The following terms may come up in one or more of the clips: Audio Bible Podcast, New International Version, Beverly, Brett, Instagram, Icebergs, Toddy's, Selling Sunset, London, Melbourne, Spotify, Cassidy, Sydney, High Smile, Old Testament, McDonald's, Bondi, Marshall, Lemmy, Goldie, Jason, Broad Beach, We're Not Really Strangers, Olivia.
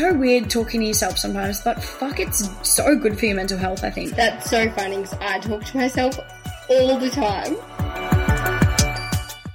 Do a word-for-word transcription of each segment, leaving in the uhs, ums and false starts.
so weird talking to yourself sometimes, but fuck, it's so good for your mental health, I think. That's so funny because I talk to myself all the time.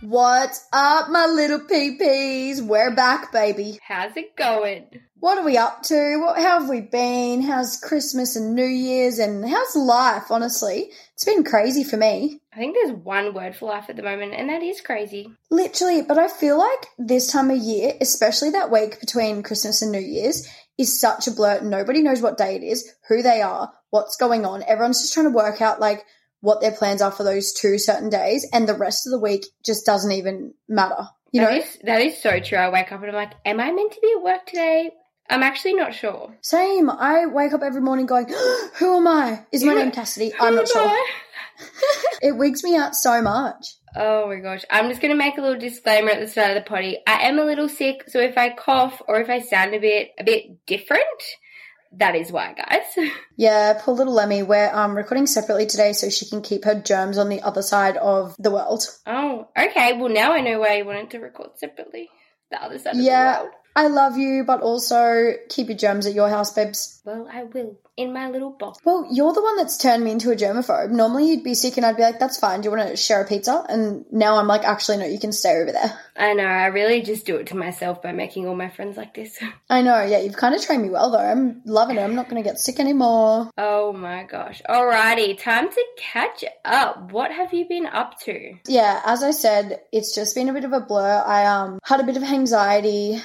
What's up, my little pee-pees? We're back, baby. How's it going? What are we up to? What, how have we been? How's Christmas and New Year's and how's life, honestly? It's been crazy for me. I think there's one word for life at the moment, and that is crazy. Literally, but I feel like this time of year, especially that week between Christmas and New Year's, is such a blur. Nobody knows what day it is, who they are, what's going on. Everyone's just trying to work out, like, what their plans are for those two certain days, and the rest of the week just doesn't even matter. You that know? Is, that is so true. I wake up and I'm like, am I meant to be at work today? I'm actually not sure. Same. I wake up every morning going, who am I? Is my name Cassidy? I'm not sure. It wigs me out so much. Oh my gosh. I'm just going to make a little disclaimer at the start of the potty. I am a little sick, so if I cough or if I sound a bit a bit different, that is why, guys. Yeah, poor little Lemmy. We're um, recording separately today so she can keep her germs on the other side of the world. Oh, okay. Well, now I know why you wanted to record separately. The other side yeah, of the world. I love you, but also keep your germs at your house, babes. Well, I will. In my little box. Well, you're the one that's turned me into a germaphobe. Normally you'd be sick and I'd be like, that's fine. Do you want to share a pizza? And now I'm like, actually, no, you can stay over there. I know. I really just do it to myself by making all my friends like this. I know. Yeah, you've kind of trained me well, though. I'm loving it. I'm not going to get sick anymore. Oh, my gosh. Alrighty. Time to catch up. What have you been up to? Yeah, as I said, it's just been a bit of a blur. I um had a bit of anxiety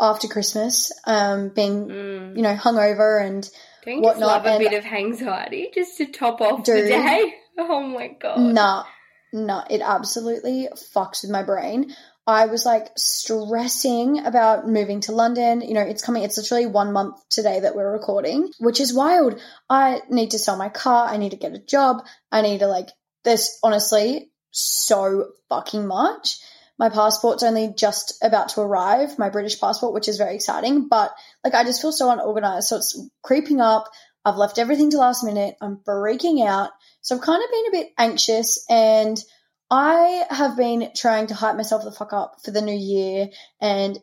after Christmas, um, being, mm. you know, hungover and I just love a bit of anxiety just to top off the day. Oh, my God. Nah, nah, it absolutely fucks with my brain. I was, like, stressing about moving to London. You know, it's coming. It's literally one month today that we're recording, which is wild. I need to sell my car. I need to get a job. I need to, like, there's honestly so fucking much. My passport's only just about to arrive, my British passport, which is very exciting. But, like, I just feel so unorganized. So it's creeping up. I've left everything to last minute. I'm freaking out. So I've kind of been a bit anxious, and I have been trying to hype myself the fuck up for the new year and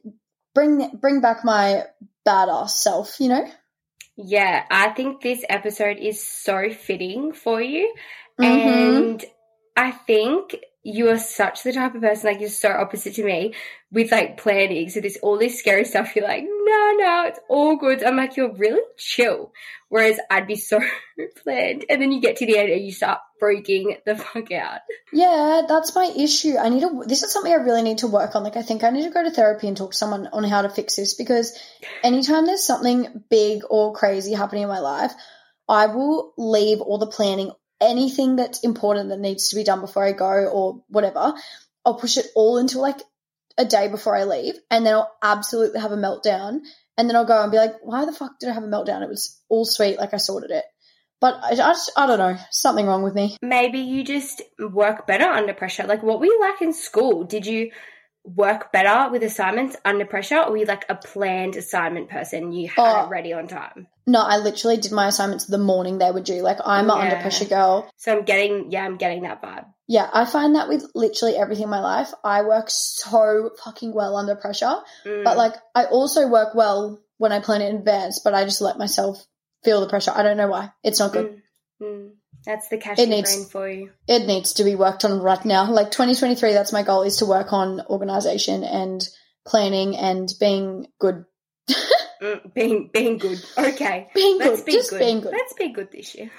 bring bring back my badass self, you know? Yeah, I think this episode is so fitting for you. Mm-hmm. And I think you are such the type of person, like, you're so opposite to me with, like, planning. So there's all this scary stuff. You're like, no, no, it's all good. I'm like, you're really chill. Whereas I'd be so planned. And then you get to the end and you start freaking the fuck out. Yeah, that's my issue. I need to, this is something I really need to work on. Like, I think I need to go to therapy and talk to someone on how to fix this, because anytime there's something big or crazy happening in my life, I will leave all the planning, anything that's important that needs to be done before I go or whatever, I'll push it all into, like, a day before I leave, and then I'll absolutely have a meltdown, and then I'll go and be like, why the fuck did I have a meltdown? It was all sweet, like, I sorted it. But I, I just, I don't know, something wrong with me. Maybe you just work better under pressure. Like, what were you like in school? Did you work better with assignments under pressure, or were you, like, a planned assignment person? You had oh, it ready on time? No, I literally did my assignments the morning they were due. Like, I'm yeah. an under pressure girl. So I'm getting, yeah, I'm getting that vibe. Yeah, I find that with literally everything in my life. I work so fucking well under pressure. Mm. But, like, I also work well when I plan it in advance, but I just let myself feel the pressure. I don't know why. It's not good. Mm. Mm. That's the cash brain for you. It needs to be worked on right now. Like, twenty twenty-three, that's my goal, is to work on organisation and planning and being good. mm, being being good. Okay. Being Let's good. Be Just good. being good. Let's be good this year.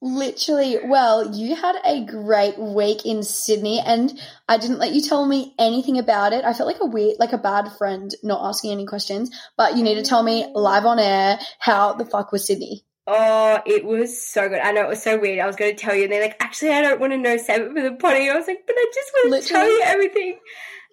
Literally. Well, you had a great week in Sydney, and I didn't let you tell me anything about it. I felt like a weird, like a bad friend not asking any questions, but you need to tell me live on air, how the fuck was Sydney? Oh, it was so good. I know, it was so weird. I was going to tell you, and they're like, actually, I don't want to know, save it for the potty. I was like, but I just want to Literally. tell you everything.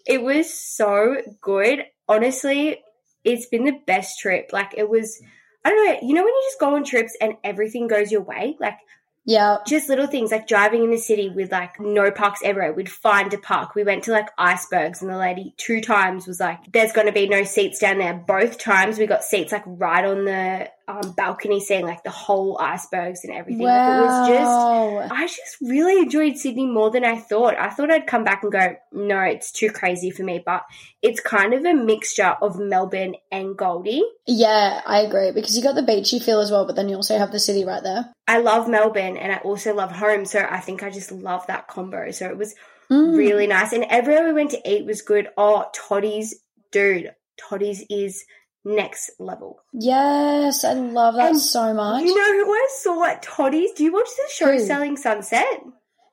It was so good. Honestly, it's been the best trip. Like, it was, I don't know, you know when you just go on trips and everything goes your way? Like, yeah, just little things, like driving in the city with, like, no parks everywhere. We'd find a park. We went to, like, Icebergs, and the lady two times was like, there's going to be no seats down there. Both times we got seats, like, right on the um, balcony seeing, like, the whole icebergs and everything. Wow. Like, it was just – I just really enjoyed Sydney more than I thought. I thought I'd come back and go, no, it's too crazy for me. But it's kind of a mixture of Melbourne and Goldie. Yeah, I agree, because you got the beachy feel as well, but then you also have the city right there. I love Melbourne and I also love home, so I think I just love that combo. So it was mm. really nice. And everywhere we went to eat was good. Oh, Toddy's, dude, Toddy's is – next level. Yes, I love that and so much. You know who I saw at Toddy's? Do you watch the show who? Selling Sunset?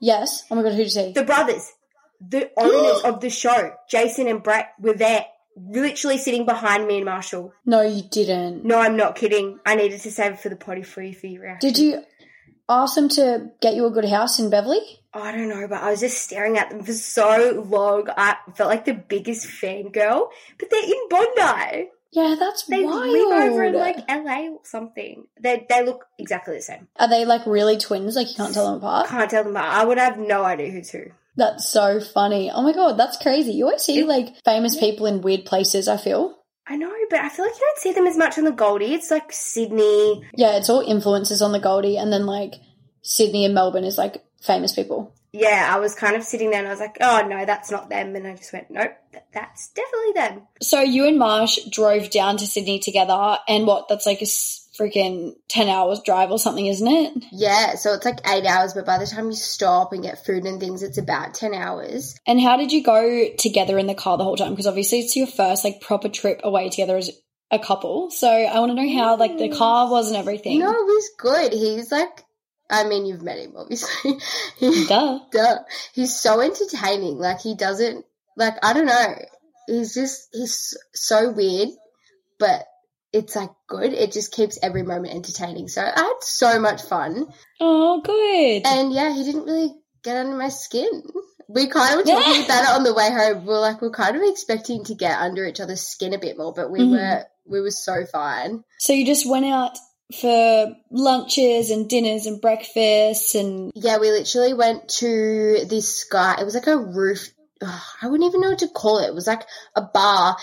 Yes. Oh my god, who did you see? The brothers, the owners of the show, Jason and Brett, were there, literally sitting behind me and Marshall. No, you didn't. No, I'm not kidding. I needed to save it for the potty free for your reaction. Did you ask them to get you a good house in Beverly? I don't know, but I was just staring at them for so long. I felt like the biggest fangirl, but they're in Bondi. Yeah, that's they wild. They live over in, like, L A or something. They they look exactly the same. Are they, like, really twins? Like, you can't tell them apart? Can't tell them apart. I would have no idea who's who. That's so funny. Oh, my God, that's crazy. You always see, it, like, famous yeah. people in weird places, I feel. I know, but I feel like you don't see them as much on the Goldie. It's, like, Sydney. Yeah, it's all influencers on the Goldie, and then, like, Sydney and Melbourne is, like, famous people. Yeah, I was kind of sitting there and I was like, oh, no, that's not them. And I just went, nope, that, that's definitely them. So you and Marsh drove down to Sydney together and what, that's like a freaking ten hours drive or something, isn't it? Yeah, so it's like eight hours, but by the time you stop and get food and things, it's about ten hours. And how did you go together in the car the whole time? Because obviously it's your first like proper trip away together as a couple. So I want to know how like the car was and everything. No, it was good. He's like... I mean, you've met him, obviously. he, duh. duh. He's so entertaining. Like, he doesn't, like, I don't know. He's just, he's so weird, but it's, like, good. It just keeps every moment entertaining. So I had so much fun. Oh, good. And, yeah, he didn't really get under my skin. We kind of were talking yeah. about it on the way home. We we're, like, we we're kind of expecting to get under each other's skin a bit more, but we mm-hmm. were, we were so fine. So you just went out for lunches and dinners and breakfasts and... Yeah, we literally went to this sky... It was like a roof... Ugh, I wouldn't even know what to call it. It was like a bar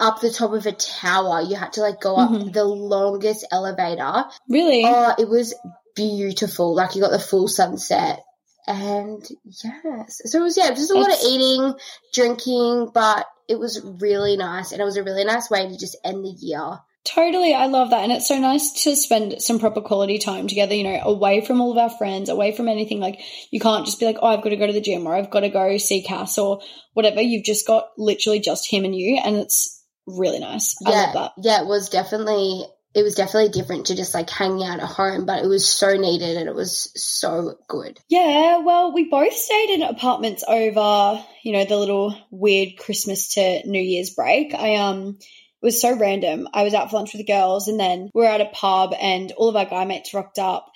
up the top of a tower. You had to, like, go up mm-hmm. the longest elevator. Really? Oh, it was beautiful. Like, you got the full sunset. And, yes. So, it was, yeah, just a lot it's... of eating, drinking, but it was really nice. And it was a really nice way to just end the year. Totally, I love that. And it's so nice to spend some proper quality time together, you know, away from all of our friends, away from anything. Like, you can't just be like, oh, I've got to go to the gym or I've got to go see Cass or whatever. You've just got literally just him and you, and it's really nice. Yeah, I love that. Yeah, it was definitely it was definitely different to just, like, hanging out at home, but it was so needed and it was so good. Yeah, well, we both stayed in apartments over, you know, the little weird Christmas to New Year's break. I, um... It was so random. I was out for lunch with the girls and then we were at a pub and all of our guy mates rocked up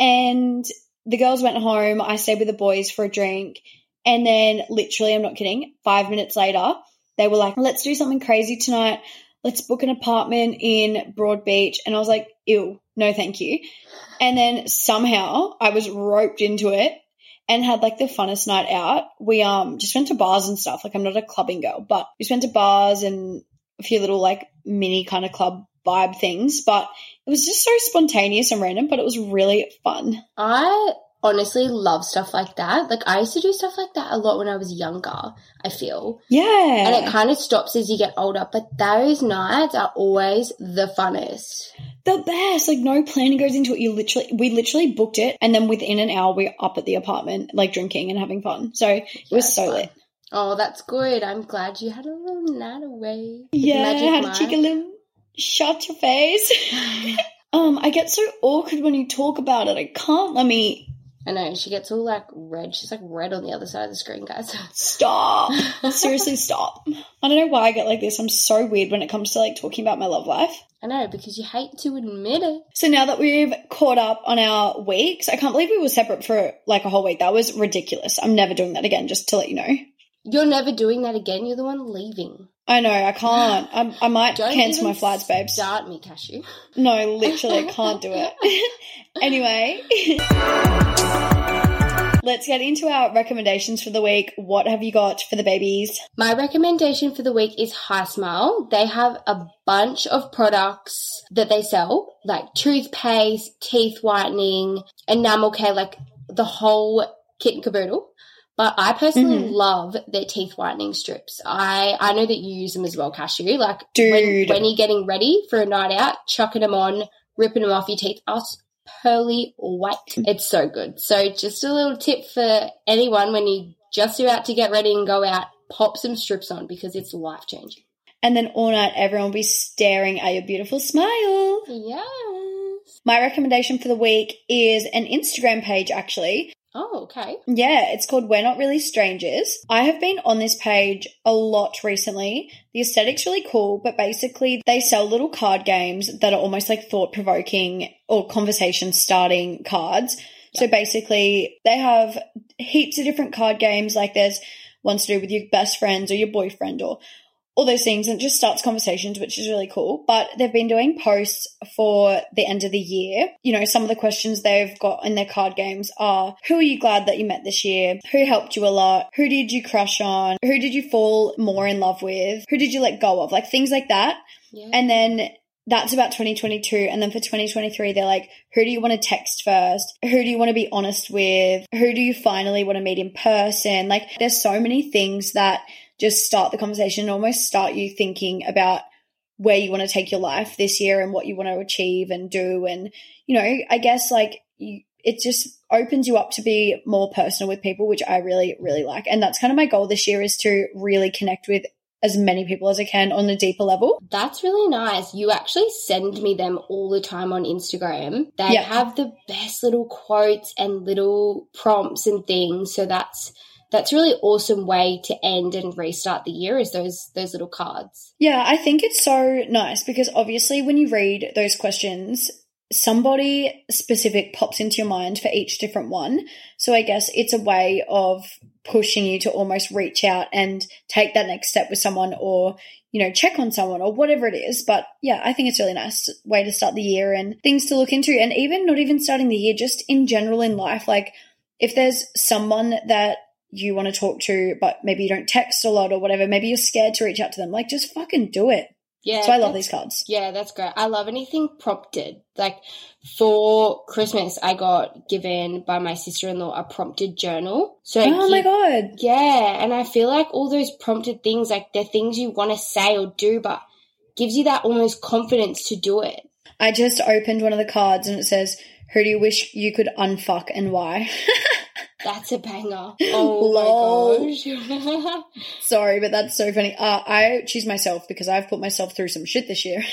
and the girls went home. I stayed with the boys for a drink and then literally, I'm not kidding, five minutes later, they were like, let's do something crazy tonight. Let's book an apartment in Broad Beach. And I was like, ew, no thank you. And then somehow I was roped into it and had, like, the funnest night out. We um just went to bars and stuff. Like, I'm not a clubbing girl, but we just went to bars and a few little, like, mini kind of club vibe things, but it was just so spontaneous and random, but it was really fun. I honestly love stuff like that. Like, I used to do stuff like that a lot when I was younger, I feel. Yeah. And it kind of stops as you get older, but those nights are always the funnest. The best. Like, no planning goes into it. You literally, we literally booked it, and then within an hour we're up at the apartment, like, drinking and having fun. So it yeah, was so fun. Lit. Oh, that's good. I'm glad you had a little night away. Yeah, I had a cheeky little shut your face. um, I get so awkward when you talk about it. I can't let me... I know, she gets all, like, red. She's, like, red on the other side of the screen, guys. Stop. Seriously, stop. I don't know why I get like this. I'm so weird when it comes to, like, talking about my love life. I know, because you hate to admit it. So now that we've caught up on our weeks, I can't believe we were separate for, like, a whole week. That was ridiculous. I'm never doing that again, just to let you know. You're never doing that again. You're the one leaving. I know. I can't. I, I might Don't cancel my flights, babes. Start me, Cashew. No, literally, I can't do it. Anyway. Let's get into our recommendations for the week. What have you got for the babies? My recommendation for the week is High Smile. They have a bunch of products that they sell, like toothpaste, teeth whitening, enamel care, like the whole kit and caboodle. But I personally mm-hmm. love their teeth whitening strips. I, I know that you use them as well, Cashew. Like when, when you're getting ready for a night out, chucking them on, ripping them off your teeth. Oh, pearly white. It's so good. So just a little tip for anyone when you just about to get ready and go out, pop some strips on because it's life-changing. And then all night everyone will be staring at your beautiful smile. Yes. My recommendation for the week is an Instagram page actually. Oh, okay. Yeah, it's called We're Not Really Strangers. I have been on this page a lot recently. The aesthetic's really cool, but basically they sell little card games that are almost like thought-provoking or conversation-starting cards. Yep. So basically they have heaps of different card games, like there's ones to do with your best friends or your boyfriend or all those things, and it just starts conversations, which is really cool. But they've been doing posts for the end of the year. You know, some of the questions they've got in their card games are, who are you glad that you met this year? Who helped you a lot? Who did you crush on? Who did you fall more in love with? Who did you let go of? Like things like that. Yeah. And then that's about twenty twenty-two. And then for twenty twenty-three, they're like, who do you want to text first? Who do you want to be honest with? Who do you finally want to meet in person? Like there's so many things that just start the conversation and almost start you thinking about where you want to take your life this year and what you want to achieve and do. And, you know, I guess like you, it just opens you up to be more personal with people, which I really, really like. And that's kind of my goal this year is to really connect with as many people as I can on a deeper level. That's really nice. You actually send me them all the time on Instagram. They yeah. have the best little quotes and little prompts and things. So that's That's a really awesome way to end and restart the year is those those little cards. Yeah, I think it's so nice because obviously when you read those questions, somebody specific pops into your mind for each different one. So I guess it's a way of pushing you to almost reach out and take that next step with someone or, you know, check on someone or whatever it is. But yeah, I think it's really nice way to start the year and things to look into. And even not even starting the year, just in general in life, like if there's someone that you want to talk to, but maybe you don't text a lot or whatever. Maybe you're scared to reach out to them. Like, just fucking do it. Yeah. So I love these cards. Yeah, that's great. I love anything prompted. Like, for Christmas, I got given by my sister-in-law a prompted journal. So oh, keep, my God. Yeah, and I feel like all those prompted things, like, they're things you want to say or do, but gives you that almost confidence to do it. I just opened one of the cards and it says, who do you wish you could unfuck and why? That's a banger. Oh, my gosh. Sorry, but that's so funny. Uh, I choose myself because I've put myself through some shit this year.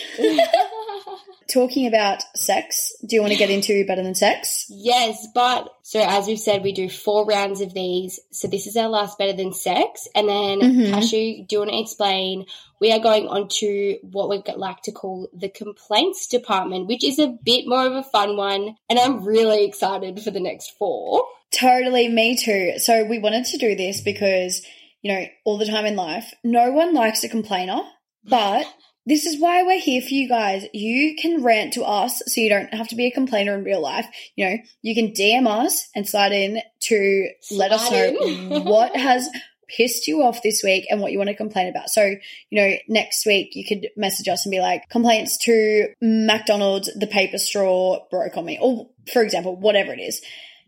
Talking about sex, do you want to get into Better Than Sex? Yes, but so as we've said, we do four rounds of these. So this is our last Better Than Sex. And then, mm-hmm. Cashew, do you want to explain? We are going on to what we like to call the complaints department, which is a bit more of a fun one. And I'm really excited for the next four. Totally, me too. So we wanted to do this because, you know, all the time in life, no one likes a complainer, but this is why we're here for you guys. You can rant to us so you don't have to be a complainer in real life. You know, you can D M us and slide in to slide let us know what has pissed you off this week and what you want to complain about. So, you know, next week you could message us and be like, complaints to McDonald's, the paper straw broke on me, or for example, whatever it is.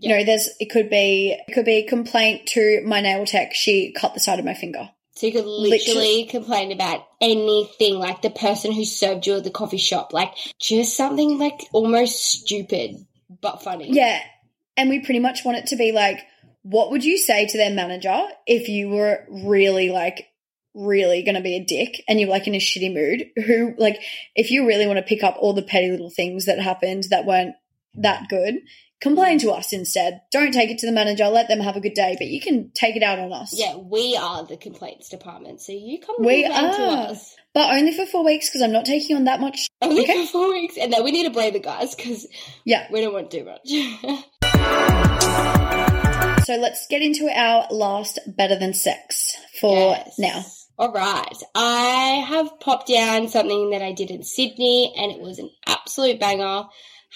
You know, there's it could be it could be a complaint to my nail tech. She cut the side of my finger. So you could literally, literally complain about anything, like the person who served you at the coffee shop, like just something like almost stupid but funny. Yeah, and we pretty much want it to be like, what would you say to their manager if you were really like really going to be a dick and you're like in a shitty mood? Who like if you really want to pick up all the petty little things that happened that weren't that good. Complain to us instead. Don't take it to the manager. Let them have a good day, but you can take it out on us. Yeah, we are the complaints department, so you come we complain are. to us. But only for four weeks because I'm not taking on that much. Only okay? for four weeks. And then we need to blame the guys because yeah. we don't want too much. So let's get into our last Better Than Sex for yes. now. All right. I have popped down something that I did in Sydney and it was an absolute banger.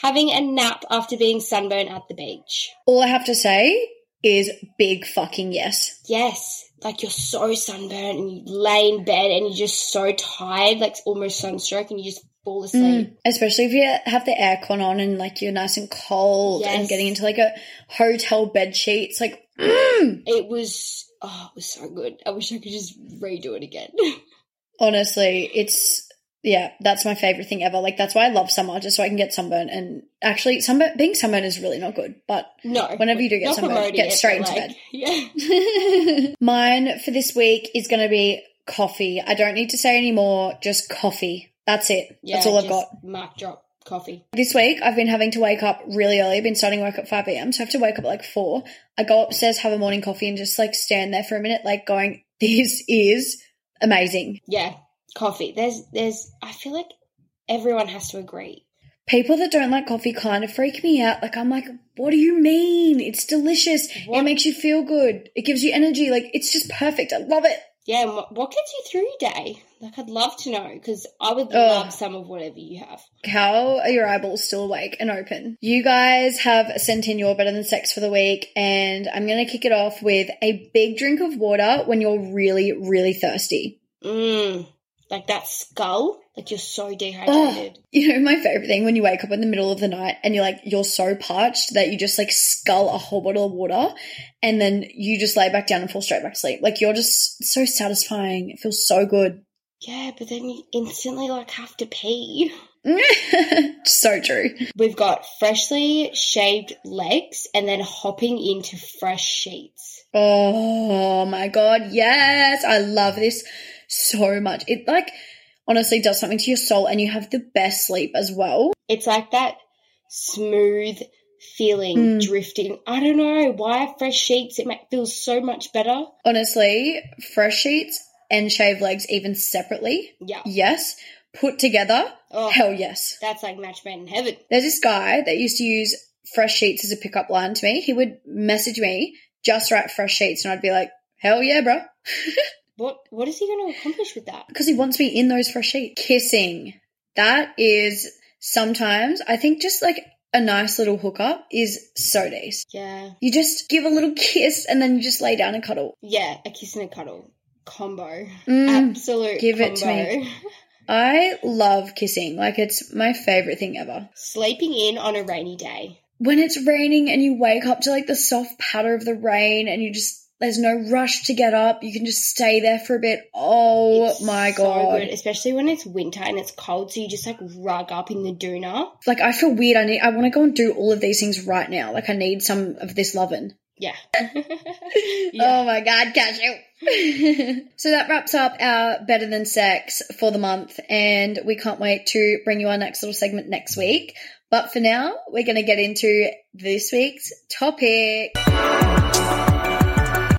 Having a nap after being sunburned at the beach. All I have to say is big fucking yes. Yes. Like, you're so sunburnt and you lay in bed and you're just so tired, like almost sunstroke, and you just fall asleep. Mm, especially if you have the aircon on and, like, you're nice and cold yes. and getting into, like, a hotel bed sheet. It's like, mm. It was, oh, it was so good. I wish I could just redo it again. Honestly, it's, yeah, that's my favourite thing ever. Like, that's why I love summer, just so I can get sunburnt. And actually, sunburn, being sunburned is really not good. But no, whenever you do get sunburned, get straight into bed. Yeah. Mine for this week is going to be coffee. I don't need to say any more, just coffee. That's it. Yeah, that's all I've got. Mark drop. Coffee. This week, I've been having to wake up really early. I've been starting work at five a.m., so I have to wake up at like four. I go upstairs, have a morning coffee, and just like stand there for a minute, like going, this is amazing. Yeah, coffee. There's, there's, I feel like everyone has to agree. People that don't like coffee kind of freak me out. Like, I'm like, what do you mean? It's delicious. What? It makes you feel good. It gives you energy. Like, it's just perfect. I love it. Yeah, what gets you through your day? Like, I'd love to know, because I would love Ugh. some of whatever you have. How are your eyeballs still awake and open? You guys have sent in your Better Than Sex for the week, and I'm going to kick it off with a big drink of water when you're really, really thirsty. Mmm, like that skull, like you're so dehydrated. Ugh. You know, my favourite thing, when you wake up in the middle of the night and you're like, you're so parched that you just like skull a whole bottle of water, and then you just lay back down and fall straight back to sleep. Like, you're just so satisfying. It feels so good. Yeah, but then you instantly, like, have to pee. So true. We've got freshly shaved legs and then hopping into fresh sheets. Oh, my God, yes. I love this so much. It, like, honestly does something to your soul, and you have the best sleep as well. It's like that smooth feeling, mm. drifting. I don't know why fresh sheets, it feels so much better. Honestly, fresh sheets and shaved legs even separately. Yeah. Yes. Put together. Oh, hell yes. That's like match made in heaven. There's this guy that used to use fresh sheets as a pickup line to me. He would message me, just write fresh sheets, and I'd be like, hell yeah, bro. What What is he going to accomplish with that? Because he wants me in those fresh sheets. Kissing. That is sometimes, I think, just like a nice little hookup is so nice. Yeah. You just give a little kiss and then you just lay down and cuddle. Yeah, a kiss and a cuddle. Combo. Mm, Absolute give combo. It to me. I love kissing. Like, it's my favourite thing ever. Sleeping in on a rainy day. When it's raining and you wake up to, like, the soft patter of the rain and you just, there's no rush to get up. You can just stay there for a bit. Oh, it's my God. So good, especially when it's winter and it's cold, so you just, like, rug up in the doona. Like, I feel weird. I need. I want to go and do all of these things right now. Like, I need some of this lovin'. Yeah. Yeah. Oh, my God, Cashew. So that wraps up our Better Than Sex for the month, and we can't wait to bring you our next little segment next week. But for now, we're going to get into this week's topic.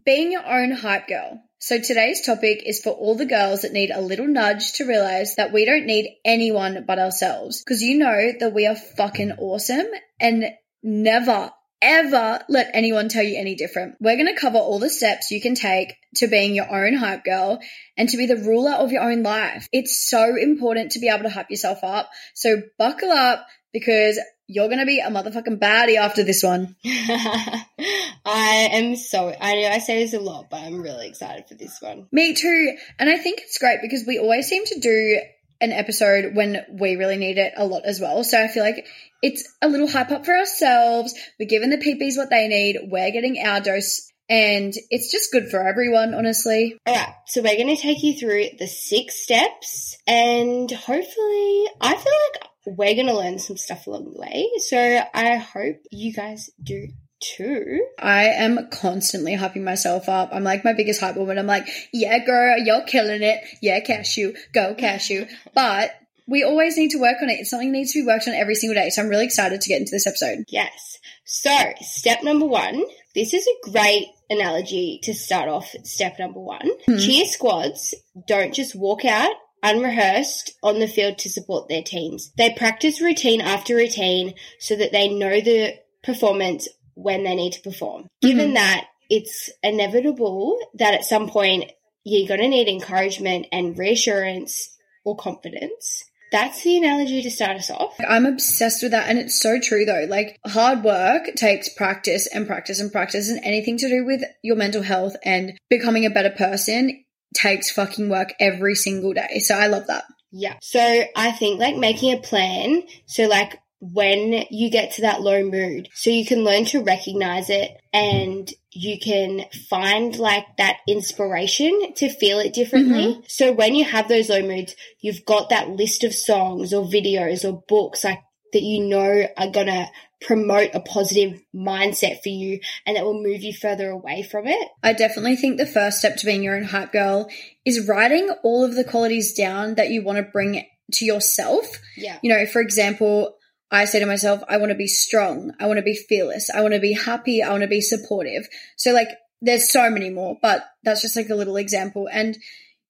Being your own hype girl. So today's topic is for all the girls that need a little nudge to realize that we don't need anyone but ourselves, because you know that we are fucking awesome, and never, ever let anyone tell you any different. We're going to cover all the steps you can take to being your own hype girl and to be the ruler of your own life. It's so important to be able to hype yourself up. So buckle up, because you're going to be a motherfucking baddie after this one. I am so – I know I say this a lot, but I'm really excited for this one. Me too. And I think it's great because we always seem to do – an episode when we really need it a lot as well. So I feel like it's a little hype up for ourselves. We're giving the peepees what they need. We're getting our dose, and it's just good for everyone, honestly. All right, so we're going to take you through the six steps, and hopefully I feel like we're going to learn some stuff along the way. So I hope you guys do too. I am constantly hyping myself up. I'm like my biggest hype woman. I'm like, yeah, girl, you're killing it. Yeah, Cashew, go Cashew. But we always need to work on it. It's something that needs to be worked on every single day. So I'm really excited to get into this episode. Yes. So step number one, this is a great analogy to start off step number one. Hmm. Cheer squads don't just walk out unrehearsed on the field to support their teams. They practice routine after routine so that they know the performance when they need to perform. Given mm-hmm. that, it's inevitable that at some point you're going to need encouragement and reassurance or confidence. That's the analogy to start us off. I'm obsessed with that, and it's so true though. Like, hard work takes practice and practice and practice, and anything to do with your mental health and becoming a better person takes fucking work every single day. So I love that. Yeah. So I think like making a plan. So like when you get to that low mood, so you can learn to recognize it and you can find like that inspiration to feel it differently. Mm-hmm. So when you have those low moods, you've got that list of songs or videos or books like that you know are going to promote a positive mindset for you and that will move you further away from it. I definitely think the first step to being your own hype girl is writing all of the qualities down that you want to bring to yourself. Yeah. You know, for example, I say to myself, I want to be strong. I want to be fearless. I want to be happy. I want to be supportive. So like there's so many more, but that's just like a little example. And,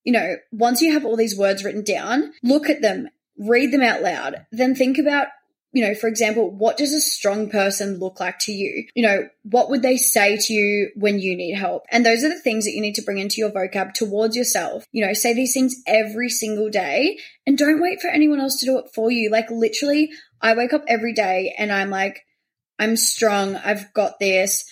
you know, once you have all these words written down, look at them, read them out loud, then think about, you know, for example, what does a strong person look like to you? You know, what would they say to you when you need help? And those are the things that you need to bring into your vocab towards yourself. You know, say these things every single day and don't wait for anyone else to do it for you. Like literally, I wake up every day and I'm like, I'm strong. I've got this.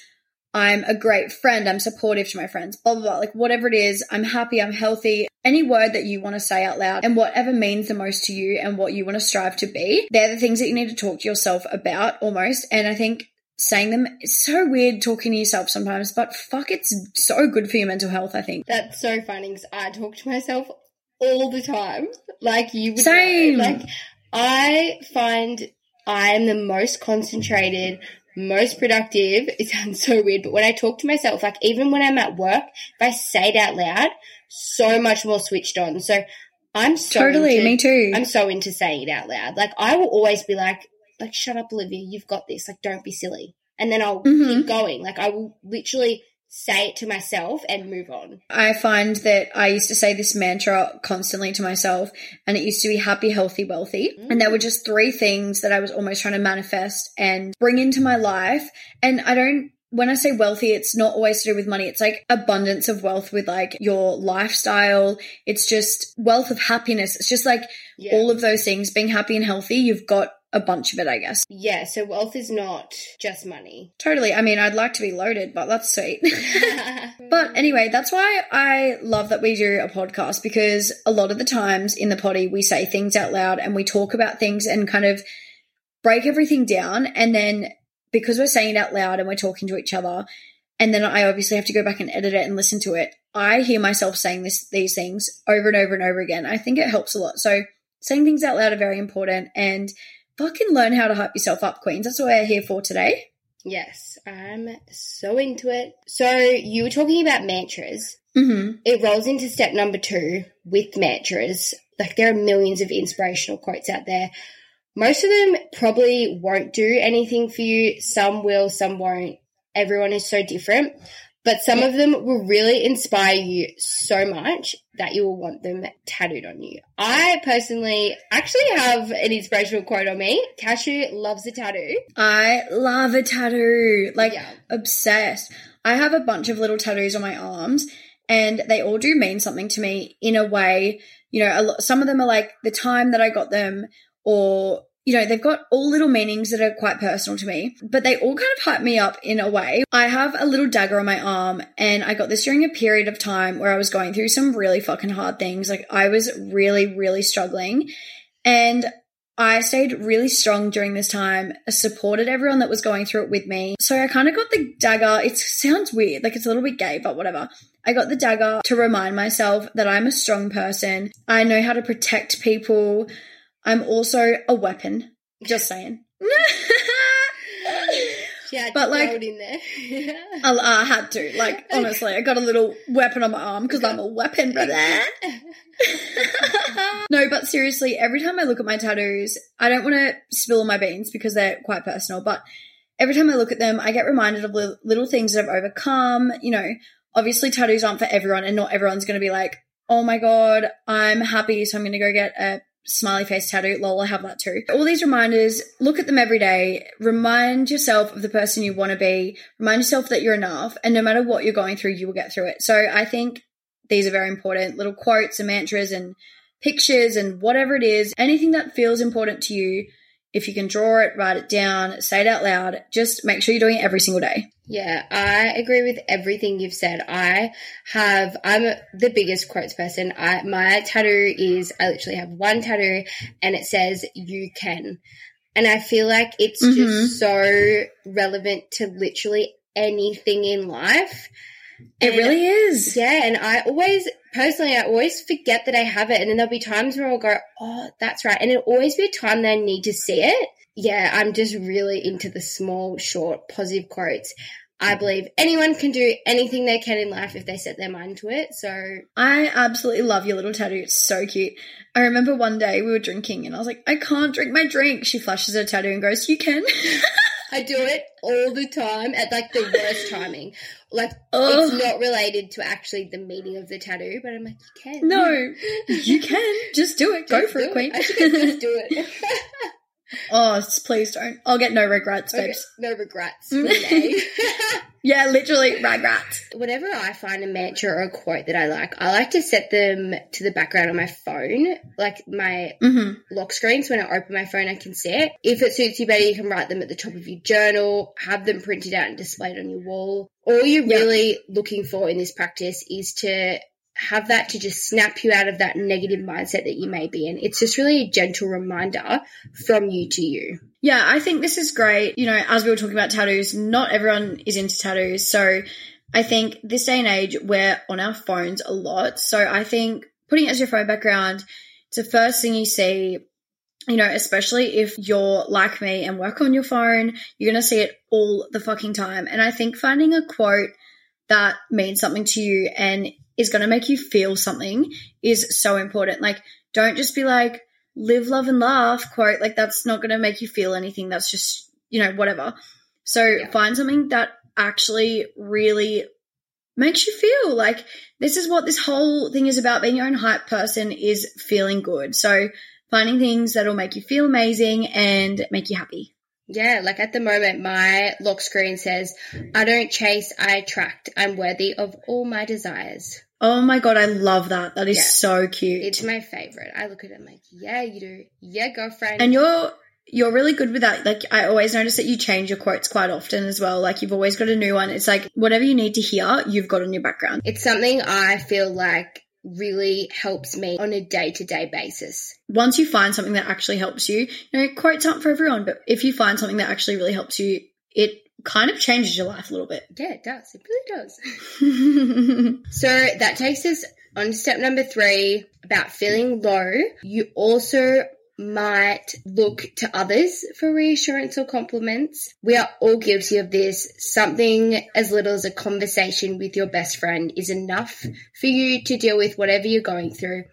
I'm a great friend. I'm supportive to my friends, blah, blah, blah. Like whatever it is, I'm happy. I'm healthy. Any word that you want to say out loud and whatever means the most to you and what you want to strive to be, they're the things that you need to talk to yourself about almost. And I think saying them, it's so weird talking to yourself sometimes, but fuck, it's so good for your mental health, I think. That's so funny because I talk to myself all the time. Like you would Same. Know. Like I find I am the most concentrated, most productive. It sounds so weird, but when I talk to myself, like even when I'm at work, if I say it out loud, so much more switched on. So I'm so totally into, me too. I'm so into saying it out loud. Like I will always be like, like shut up, Olivia, you've got this. Like don't be silly. And then I'll mm-hmm. keep going. Like I will literally say it to myself and move on. I find that I used to say this mantra constantly to myself, and it used to be happy, healthy, wealthy. Mm. And there were just three things that I was almost trying to manifest and bring into my life. And I don't, when I say wealthy, it's not always to do with money. It's like abundance of wealth with like your lifestyle. It's just wealth of happiness. It's just like yeah. all of those things, being happy and healthy, you've got a bunch of it, I guess. Yeah, so wealth is not just money. Totally. I mean, I'd like to be loaded, but that's sweet. But anyway, that's why I love that we do a podcast, because a lot of the times in the potty, we say things out loud and we talk about things and kind of break everything down. And then because we're saying it out loud and we're talking to each other, and then I obviously have to go back and edit it and listen to it, I hear myself saying this these things over and over and over again. I think it helps a lot. So saying things out loud are very important, and fucking learn how to hype yourself up, queens. That's what we're here for today. Yes, I'm so into it. So you were talking about mantras. Mm-hmm. It rolls into step number two with mantras. Like there are millions of inspirational quotes out there. Most of them probably won't do anything for you. Some will, some won't. Everyone is so different. But some yeah. of them will really inspire you so much that you will want them tattooed on you. I personally actually have an inspirational quote on me. Cashew loves a tattoo. I love a tattoo. Like, yeah. obsessed. I have a bunch of little tattoos on my arms, and they all do mean something to me in a way. You know, a lot, some of them are like the time that I got them, or you know, they've got all little meanings that are quite personal to me, but they all kind of hype me up in a way. I have a little dagger on my arm, and I got this during a period of time where I was going through some really fucking hard things. Like I was really, really struggling, and I stayed really strong during this time, supported everyone that was going through it with me. So I kind of got the dagger. It sounds weird, like it's a little bit gay, but whatever. I got the dagger to remind myself that I'm a strong person. I know how to protect people. I'm also a weapon. Just saying. Yeah, but like, in there. I, I had to. Like, honestly, I got a little weapon on my arm because I'm a weapon, brother. No, but seriously, every time I look at my tattoos, I don't want to spill my beans because they're quite personal. But every time I look at them, I get reminded of li- little things that I've overcome. You know, obviously, tattoos aren't for everyone, and not everyone's going to be like, "Oh my god, I'm happy, so I'm going to go get a smiley face tattoo, lol, I have that too." All these reminders, look at them every day, remind yourself of the person you want to be, remind yourself that you're enough, and no matter what you're going through, you will get through it. So I think these are very important, little quotes and mantras and pictures and whatever it is, anything that feels important to you. If you can draw it, write it down, say it out loud, just make sure you're doing it every single day. Yeah, I agree with everything you've said. I have, I'm the biggest quotes person. I, my tattoo is, I literally have one tattoo and it says, "You can." And I feel like it's mm-hmm. just so relevant to literally anything in life. And it really is. Yeah, and I always, personally, I always forget that I have it, and then there'll be times where I'll go, oh, that's right, and it'll always be a time that I need to see it. Yeah, I'm just really into the small, short, positive quotes. I believe anyone can do anything they can in life if they set their mind to it, so. I absolutely love your little tattoo. It's so cute. I remember one day we were drinking, and I was like, I can't drink my drink. She flashes her tattoo and goes, "You can." I do it all the time at, like, the worst timing. Like, oh. It's not related to actually the meaning of the tattoo, but I'm like, you can. No, you can. Just do it. Just Go for it, it, queen. I should just do it. Oh, please don't. I'll get no regrets, babes. Okay. No regrets. Yeah, literally, regrets. Whenever I find a mantra or a quote that I like, I like to set them to the background on my phone, like my mm-hmm. lock screen, so when I open my phone I can see it. If it suits you better, you can write them at the top of your journal, have them printed out and displayed on your wall. All you're really yep. looking for in this practice is to have that to just snap you out of that negative mindset that you may be in. It's just really a gentle reminder from you to you. Yeah, I think this is great. You know, as we were talking about tattoos, not everyone is into tattoos. So I think this day and age, we're on our phones a lot. So I think putting it as your phone background, it's the first thing you see. You know, especially if you're like me and work on your phone, you're going to see it all the fucking time. And I think finding a quote that means something to you and is going to make you feel something is so important. Like, don't just be like, live, love, and laugh quote. Like, that's not going to make you feel anything. That's just, you know, whatever. So yeah. Find something that actually really makes you feel like this is what this whole thing is about. Being your own hype person is feeling good. So finding things that'll make you feel amazing and make you happy. Yeah, like at the moment, my lock screen says, "I don't chase, I attract. I'm worthy of all my desires." Oh, my God, I love that. That is yeah. so cute. It's my favourite. I look at it and I'm like, yeah, you do. Yeah, girlfriend. And you're you're really good with that. Like, I always notice that you change your quotes quite often as well. Like, you've always got a new one. It's like whatever you need to hear, you've got on your background. It's something I feel like really helps me on a day-to-day basis. Once you find something that actually helps you, you know, quotes aren't for everyone, but if you find something that actually really helps you, it kind of changes your life a little bit. Yeah, it does. It really does. So that takes us on step number three about feeling low. You also might look to others for reassurance or compliments. We are all guilty of this. Something as little as a conversation with your best friend is enough for you to deal with whatever you're going through.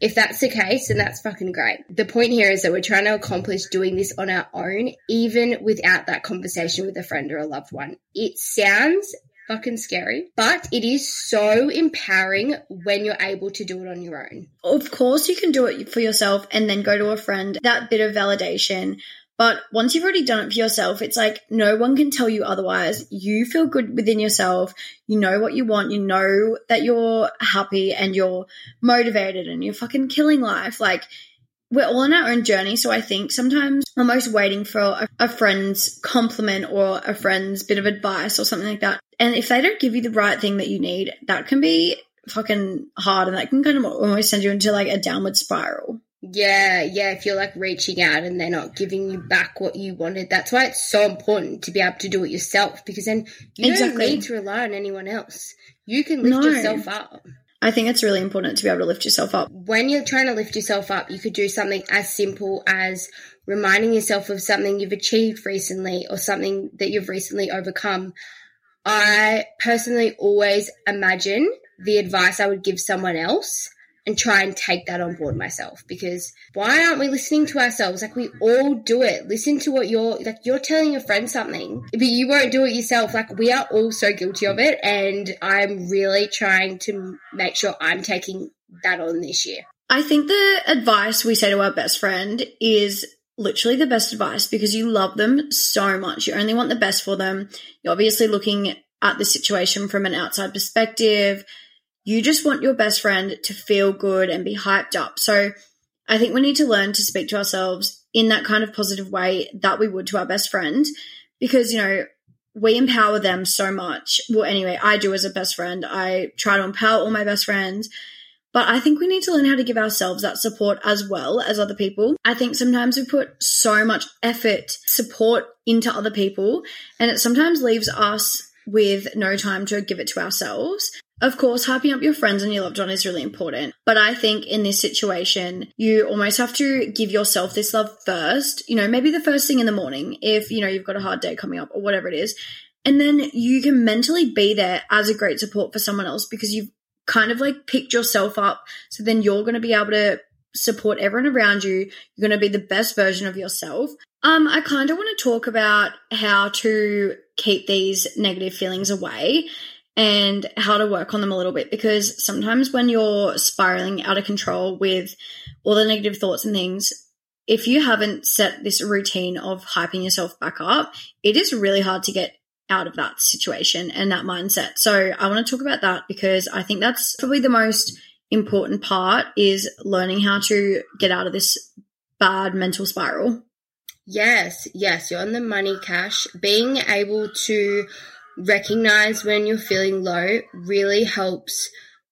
If that's the case, then that's fucking great. The point here is that we're trying to accomplish doing this on our own, even without that conversation with a friend or a loved one. It sounds fucking scary, but it is so empowering when you're able to do it on your own. Of course you can do it for yourself and then go to a friend, that bit of validation. But once you've already done it for yourself, it's like no one can tell you otherwise. You feel good within yourself. You know what you want. You know that you're happy and you're motivated and you're fucking killing life. Like, we're all on our own journey. So I think sometimes almost waiting for a, a friend's compliment or a friend's bit of advice or something like that. And if they don't give you the right thing that you need, that can be fucking hard and that can kind of almost send you into like a downward spiral. Yeah, yeah, if you're, like, reaching out and they're not giving you back what you wanted. That's why it's so important to be able to do it yourself, because then you exactly. don't need to rely on anyone else. You can lift no. yourself up. I think it's really important to be able to lift yourself up. When you're trying to lift yourself up, you could do something as simple as reminding yourself of something you've achieved recently or something that you've recently overcome. I personally always imagine the advice I would give someone else and try and take that on board myself, because why aren't we listening to ourselves? Like, we all do it. Listen to what you're, like, you're telling your friend something, but you won't do it yourself. Like, we are all so guilty of it, and I'm really trying to make sure I'm taking that on this year. I think the advice we say to our best friend is literally the best advice, because you love them so much. You only want the best for them. You're obviously looking at the situation from an outside perspective. You just want your best friend to feel good and be hyped up. So I think we need to learn to speak to ourselves in that kind of positive way that we would to our best friend, because, you know, we empower them so much. Well, anyway, I do as a best friend. I try to empower all my best friends. But I think we need to learn how to give ourselves that support as well as other people. I think sometimes we put so much effort, support into other people, and it sometimes leaves us with no time to give it to ourselves. Of course, hyping up your friends and your loved one is really important. But I think in this situation, you almost have to give yourself this love first, you know, maybe the first thing in the morning if, you know, you've got a hard day coming up or whatever it is. And then you can mentally be there as a great support for someone else because you've kind of like picked yourself up. So then you're going to be able to support everyone around you. You're going to be the best version of yourself. Um, I kind of want to talk about how to keep these negative feelings away and how to work on them a little bit, because sometimes when you're spiraling out of control with all the negative thoughts and things, if you haven't set this routine of hyping yourself back up, it is really hard to get out of that situation and that mindset. So I want to talk about that because I think that's probably the most important part, is learning how to get out of this bad mental spiral. Yes, yes, you're on the money, Cash. Being able to recognize when you're feeling low really helps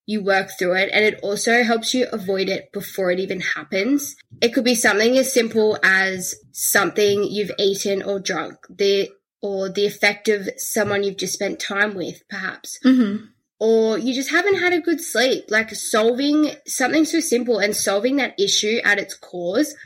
you work through it, and it also helps you avoid it before it even happens. It could be something as simple as something you've eaten or drunk, the or the effect of someone you've just spent time with, perhaps. Mm-hmm. Or you just haven't had a good sleep. Like solving something so simple and solving that issue at its cause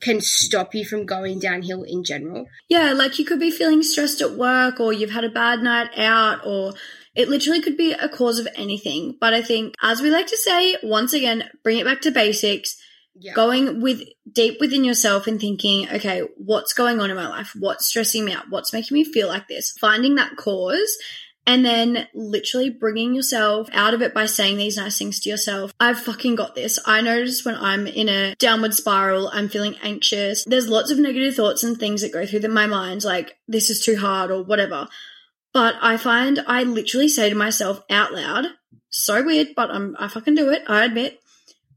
can stop you from going downhill in general. Yeah, like you could be feeling stressed at work, or you've had a bad night out, or it literally could be a cause of anything. But I think, as we like to say, once again, bring it back to basics. Yeah. Going with deep within yourself and thinking, okay, what's going on in my life? What's stressing me out? What's making me feel like this? Finding that cause, and then literally bringing yourself out of it by saying these nice things to yourself. I've fucking got this. I notice when I'm in a downward spiral, I'm feeling anxious. There's lots of negative thoughts and things that go through my mind, like this is too hard or whatever. But I find I literally say to myself out loud, so weird, but I'm, I fucking do it, I admit.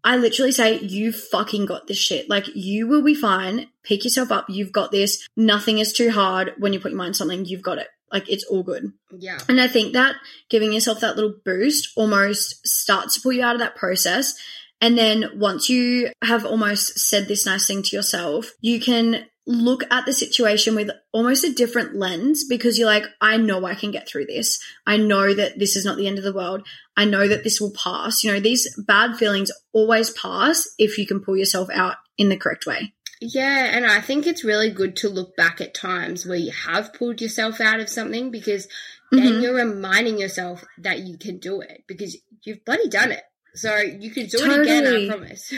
I literally say, you fucking got this shit. Like, you will be fine. Pick yourself up. You've got this. Nothing is too hard. When you put your mind to something, you've got it. Like, it's all good. Yeah. And I think that giving yourself that little boost almost starts to pull you out of that process. And then once you have almost said this nice thing to yourself, you can look at the situation with almost a different lens, because you're like, I know I can get through this. I know that this is not the end of the world. I know that this will pass. You know, these bad feelings always pass if you can pull yourself out in the correct way. Yeah, and I think it's really good to look back at times where you have pulled yourself out of something, because then mm-hmm. you're reminding yourself that you can do it, because you've bloody done it. So you can do totally. It again, I promise.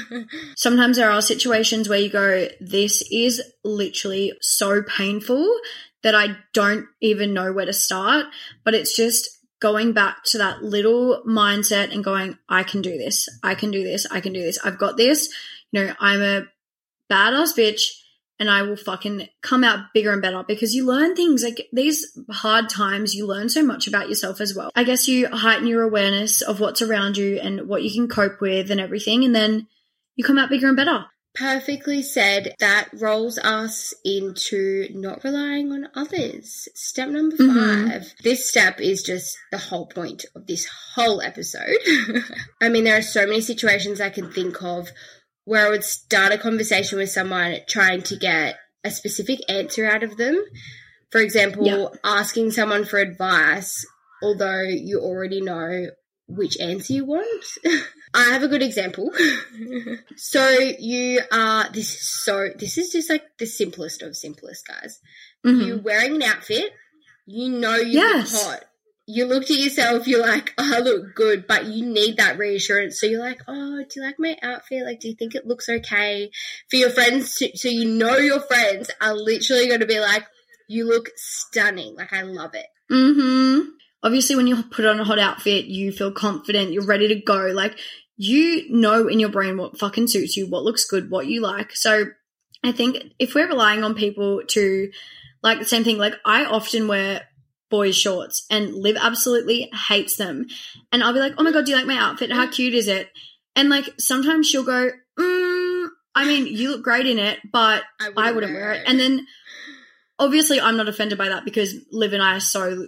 Sometimes there are situations where you go, this is literally so painful that I don't even know where to start. But it's just going back to that little mindset and going, I can do this. I can do this. I can do this. I've got this. You know, I'm a badass bitch and I will fucking come out bigger and better, because you learn things like these hard times. You learn so much about yourself as well. I guess you heighten your awareness of what's around you and what you can cope with and everything, and then you come out bigger and better. Perfectly said. That rolls us into not relying on others. Step number five. Mm-hmm. This step is just the whole point of this whole episode. I mean, there are so many situations I can think of where I would start a conversation with someone trying to get a specific answer out of them. For example, yeah. asking someone for advice, although you already know which answer you want. I have a good example. So you are, this is so, this is just like the simplest of simplest, guys. Mm-hmm. You're wearing an outfit, you know you yes. look hot. You looked at yourself, you're like, oh, I look good, but you need that reassurance. So you're like, oh, do you like my outfit? Like, do you think it looks okay? For your friends, to, so you know your friends are literally going to be like, you look stunning. Like, I love it. Mm-hmm. Obviously, when you put on a hot outfit, you feel confident, you're ready to go. Like, you know in your brain what fucking suits you, what looks good, what you like. So I think if we're relying on people to, like, the same thing, like, I often wear boys' shorts, and Liv absolutely hates them. And I'll be like, oh, my God, do you like my outfit? How cute is it? And, like, sometimes she'll go, mm, I mean, you look great in it, but I wouldn't, I wouldn't wear it. And then obviously I'm not offended by that because Liv and I are so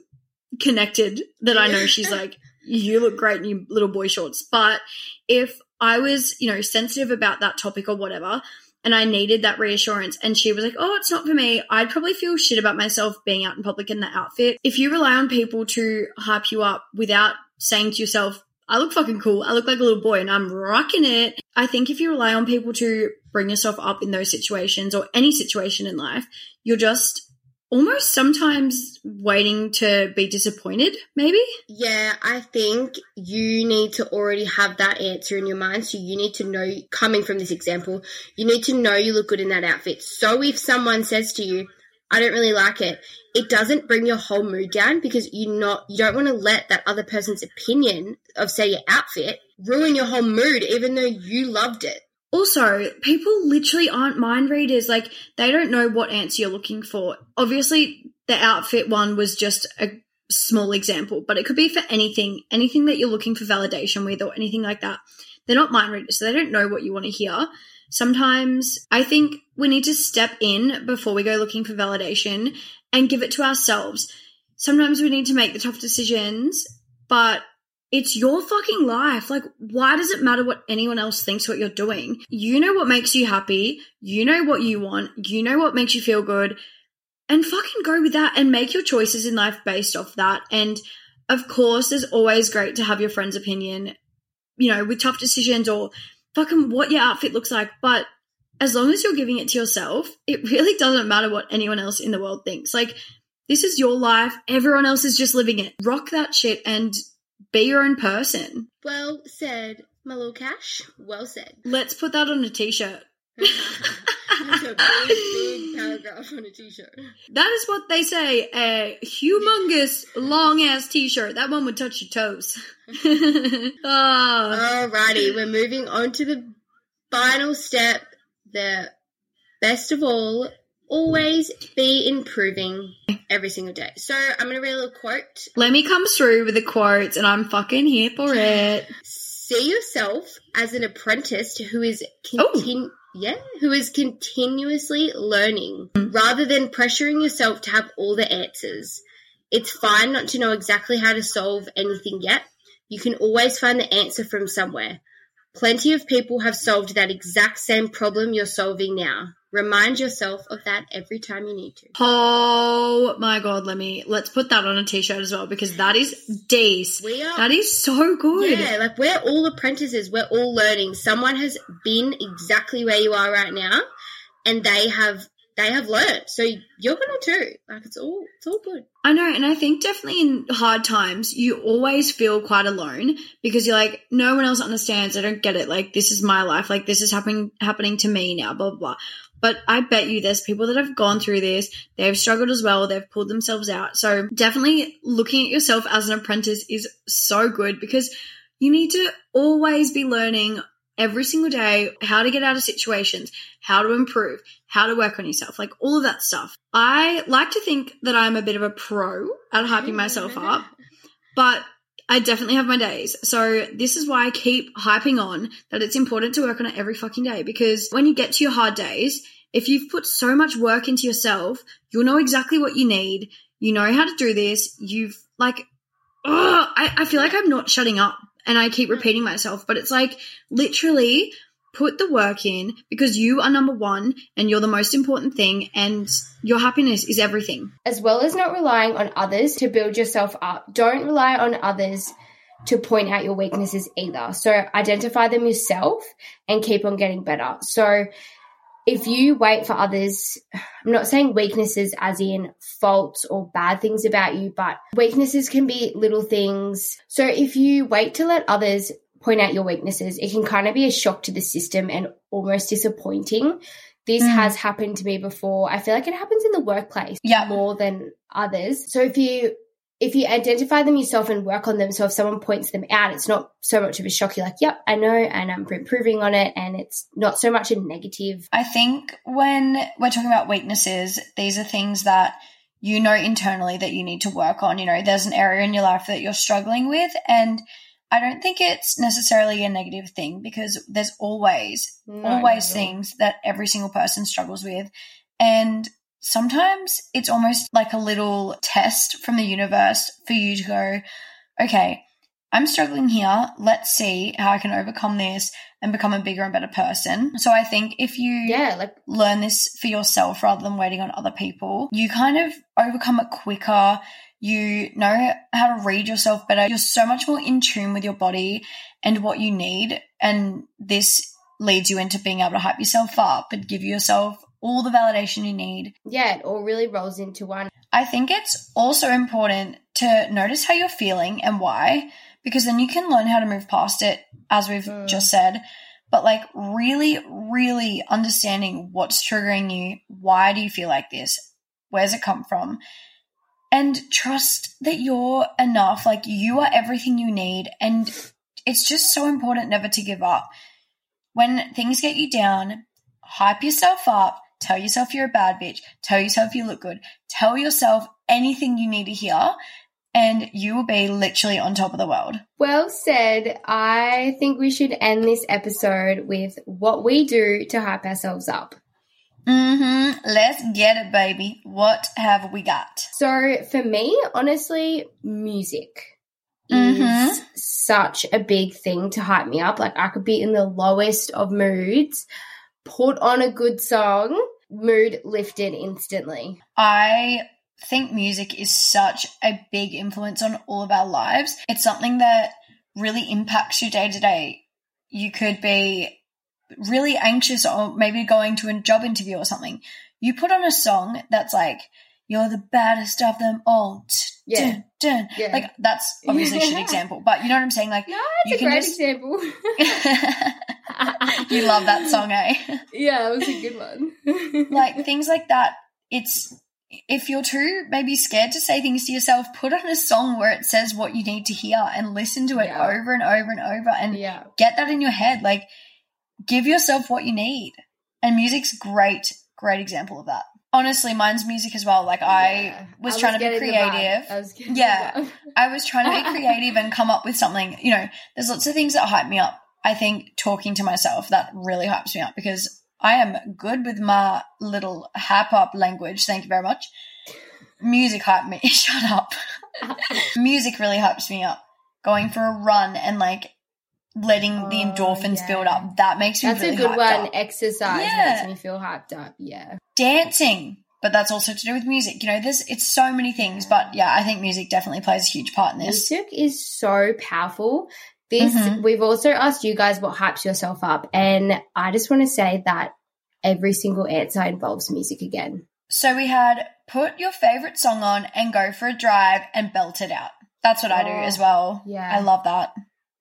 connected that I know she's like, you look great in your little boy shorts. But if I was, you know, sensitive about that topic or whatever and I needed that reassurance and she was like, oh, it's not for me, I'd probably feel shit about myself being out in public in that outfit. If you rely on people to hype you up without saying to yourself, I look fucking cool, I look like a little boy and I'm rocking it. I think if you rely on people to bring yourself up in those situations or any situation in life, you're just almost sometimes waiting to be disappointed, maybe? Yeah, I think you need to already have that answer in your mind. So you need to know, coming from this example, you need to know you look good in that outfit. So if someone says to you, I don't really like it, it doesn't bring your whole mood down because you not you don't want to let that other person's opinion of, say, your outfit ruin your whole mood even though you loved it. Also, people literally aren't mind readers. Like, they don't know what answer you're looking for. Obviously, the outfit one was just a small example, but it could be for anything, anything that you're looking for validation with or anything like that. They're not mind readers, so they don't know what you want to hear. Sometimes I think we need to step in before we go looking for validation and give it to ourselves. Sometimes we need to make the tough decisions, but it's your fucking life. Like, why does it matter what anyone else thinks what you're doing? You know what makes you happy. You know what you want. You know what makes you feel good. And fucking go with that and make your choices in life based off that. And, of course, it's always great to have your friend's opinion, you know, with tough decisions or fucking what your outfit looks like. But as long as you're giving it to yourself, it really doesn't matter what anyone else in the world thinks. Like, this is your life. Everyone else is just living it. Rock that shit and be your own person. Well said, my little Cash. Well said. Let's put that on a t-shirt. That's a big, big paragraph on a t-shirt. That is what they say, a humongous, long-ass t-shirt. That one would touch your toes. Oh. Alrighty, we're moving on to the final step. The best of all, always be improving every single day. So I'm going to read a little quote. Lemmy comes through with the quotes and I'm fucking here for it. See yourself as an apprentice who is continu- yeah, who is continuously learning rather than pressuring yourself to have all the answers. It's fine not to know exactly how to solve anything yet. You can always find the answer from somewhere. Plenty of people have solved that exact same problem you're solving now. Remind yourself of that every time you need to. Oh, my God, Lemmy. Let's put that on a T-shirt as well because that is deece. We are, that is so good. Yeah, like we're all apprentices. We're all learning. Someone has been exactly where you are right now and they have they have learned. So you're going to too. Like it's all, it's all good. I know, and I think definitely in hard times you always feel quite alone because you're like, no one else understands. I don't get it. Like this is my life. Like this is happening happening to me now, blah, blah, blah. But I bet you there's people that have gone through this, they've struggled as well, they've pulled themselves out. So definitely looking at yourself as an apprentice is so good because you need to always be learning every single day how to get out of situations, how to improve, how to work on yourself, like all of that stuff. I like to think that I'm a bit of a pro at hyping myself up, but I definitely have my days. So this is why I keep hyping on that it's important to work on it every fucking day because when you get to your hard days, if you've put so much work into yourself, you'll know exactly what you need. You know how to do this. You've like, oh, I, I feel like I'm not shutting up and I keep repeating myself, but it's like literally put the work in because you are number one and you're the most important thing and your happiness is everything. As well as not relying on others to build yourself up, don't rely on others to point out your weaknesses either. So identify them yourself and keep on getting better. So if you wait for others, I'm not saying weaknesses as in faults or bad things about you, but weaknesses can be little things. So if you wait to let others point out your weaknesses, it can kind of be a shock to the system and almost disappointing. This mm. has happened to me before. I feel like it happens in the workplace yeah. more than others. So if you if you identify them yourself and work on them, so if someone points them out, it's not so much of a shock. You're like, yep, I know, and I'm improving on it, and it's not so much a negative. I think when we're talking about weaknesses, these are things that you know internally that you need to work on. You know, there's an area in your life that you're struggling with, and I don't think it's necessarily a negative thing, because there's always, no, always no. things that every single person struggles with. And sometimes it's almost like a little test from the universe for you to go, okay, I'm struggling here. Let's see how I can overcome this and become a bigger and better person. So I think if you yeah, like- learn this for yourself rather than waiting on other people, you kind of overcome it quicker. You know how to read yourself better. You're so much more in tune with your body and what you need. And this leads you into being able to hype yourself up and give yourself all the validation you need. Yeah, it all really rolls into one. I think it's also important to notice how you're feeling and why, because then you can learn how to move past it, as we've mm. just said. But like really, really understanding what's triggering you. Why do you feel like this? Where's it come from? And trust that you're enough. Like, you are everything you need. And it's just so important never to give up. When things get you down, hype yourself up. Tell yourself you're a bad bitch. Tell yourself you look good. Tell yourself anything you need to hear, and you will be literally on top of the world. Well said. I think we should end this episode with what we do to hype ourselves up. Mm-hmm. Let's get it, baby. What have we got? So for me, honestly, music mm-hmm. is such a big thing to hype me up. Like, I could be in the lowest of moods, put on a good song, mood lifted instantly. I think music is such a big influence on all of our lives. It's something that really impacts you day to day. You could be really anxious or maybe going to a job interview or something. You put on a song that's like, you're the baddest of them all. Yeah. Dun, dun. Yeah. Like, that's obviously a shit example, but you know what I'm saying? Like, no, it's you a can great just... example. You love that song, eh? Yeah, it was a good one. Like, things like that. It's, if you're too maybe scared to say things to yourself, put on a song where it says what you need to hear and listen to it yeah. over and over and over and yeah. get that in your head. Like, give yourself what you need. And music's great, great example of that. Honestly, mine's music as well. Like, yeah. I, was I was trying to be creative. I was yeah. I was trying to be creative and come up with something. You know, there's lots of things that hype me up. I think talking to myself, that really hypes me up, because I am good with my little hype up language. Thank you very much. Music hyped me. Shut up. Music really hypes me up. Going for a run and like letting oh, the endorphins yeah. build up. That makes me that's really hyped up. That's a good one. Up. Exercise yeah. makes me feel hyped up. Yeah. Dancing. But that's also to do with music. You know, there's it's so many things. But yeah, I think music definitely plays a huge part in this. Music is so powerful. This mm-hmm. We've also asked you guys what hypes yourself up, and I just want to say that every single answer involves music again. So we had put your favourite song on and go for a drive and belt it out. That's what oh, I do as well. Yeah. I love that.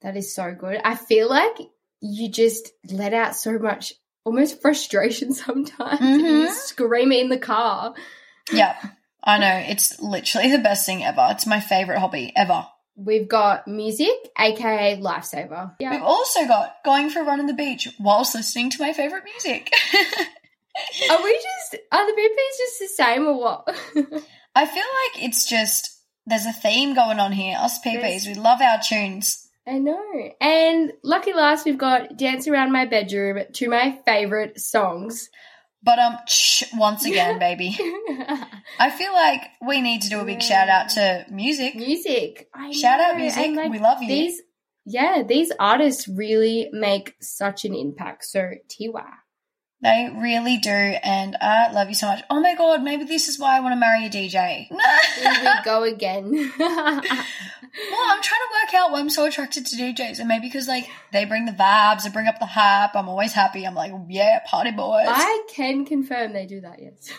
That is so good. I feel like you just let out so much almost frustration sometimes. Mm-hmm. You scream in the car. Yeah, I know. It's literally the best thing ever. It's my favourite hobby ever. We've got music, aka lifesaver. Yeah. We've also got going for a run on the beach whilst listening to my favourite music. Are we just, are the B Ps just the same or what? I feel like it's just, there's a theme going on here. Us P Ps, there's... we love our tunes. I know. And lucky last, we've got dance around my bedroom to my favourite songs. But um, shh, once again, baby. I feel like we need to do a big shout out to music. Music, I shout know. out music. Like, we love you. These, yeah, these artists really make such an impact. So Tiwa, they really do, and I love you so much. Oh my god, maybe this is why I want to marry a D J. Here we go again. Well, I'm trying to work out why I'm so attracted to D Js, and maybe because, like, they bring the vibes, they bring up the hype, I'm always happy. I'm like, yeah, party boys. I can confirm they do that, yes.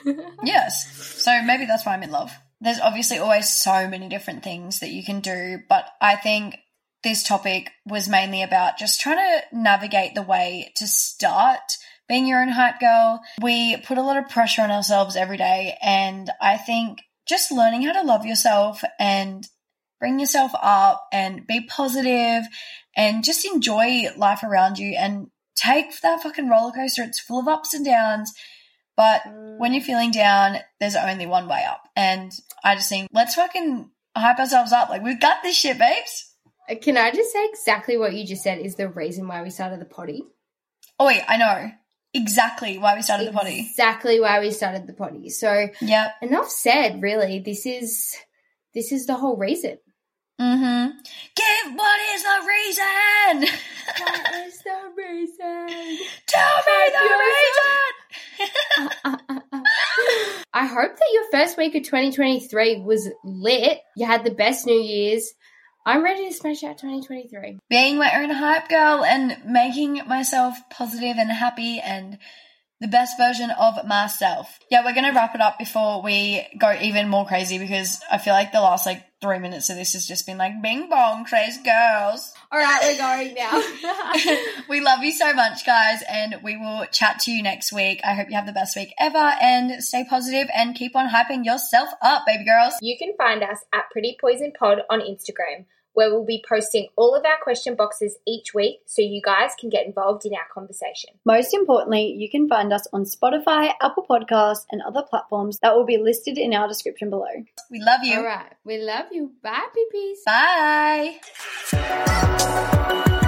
Yes. So maybe that's why I'm in love. There's obviously always so many different things that you can do, but I think this topic was mainly about just trying to navigate the way to start being your own hype girl. We put a lot of pressure on ourselves every day, and I think just learning how to love yourself and bring yourself up and be positive and just enjoy life around you and take that fucking roller coaster. It's full of ups and downs, But when you're feeling down, there's only one way up. And I just think, let's fucking hype ourselves up. Like, we've got this shit, babes. Can I just say exactly what you just said is the reason why we started the potty? Oh, wait, I know. Exactly why we started exactly the potty. Exactly why we started the potty. So yep. Enough said, really. This is this is the whole reason. Mm-hmm. Give what is the reason? What is the reason? Tell me the reason. uh, uh, uh, uh. I hope that your first week of twenty twenty-three was lit. You had the best New Year's. I'm ready to smash out twenty twenty-three. Being my own hype girl and making myself positive and happy and the best version of myself. Yeah, we're going to wrap it up before we go even more crazy because I feel like the last like three minutes of this has just been like bing bong, crazy girls. All right, we're going now. We love you so much, guys, and we will chat to you next week. I hope you have the best week ever and stay positive and keep on hyping yourself up, baby girls. You can find us at Pretty Poison Pod on Instagram, where we'll be posting all of our question boxes each week so you guys can get involved in our conversation. Most importantly, you can find us on Spotify, Apple Podcasts, and other platforms that will be listed in our description below. We love you. All right. We love you. Bye, peepees. Bye.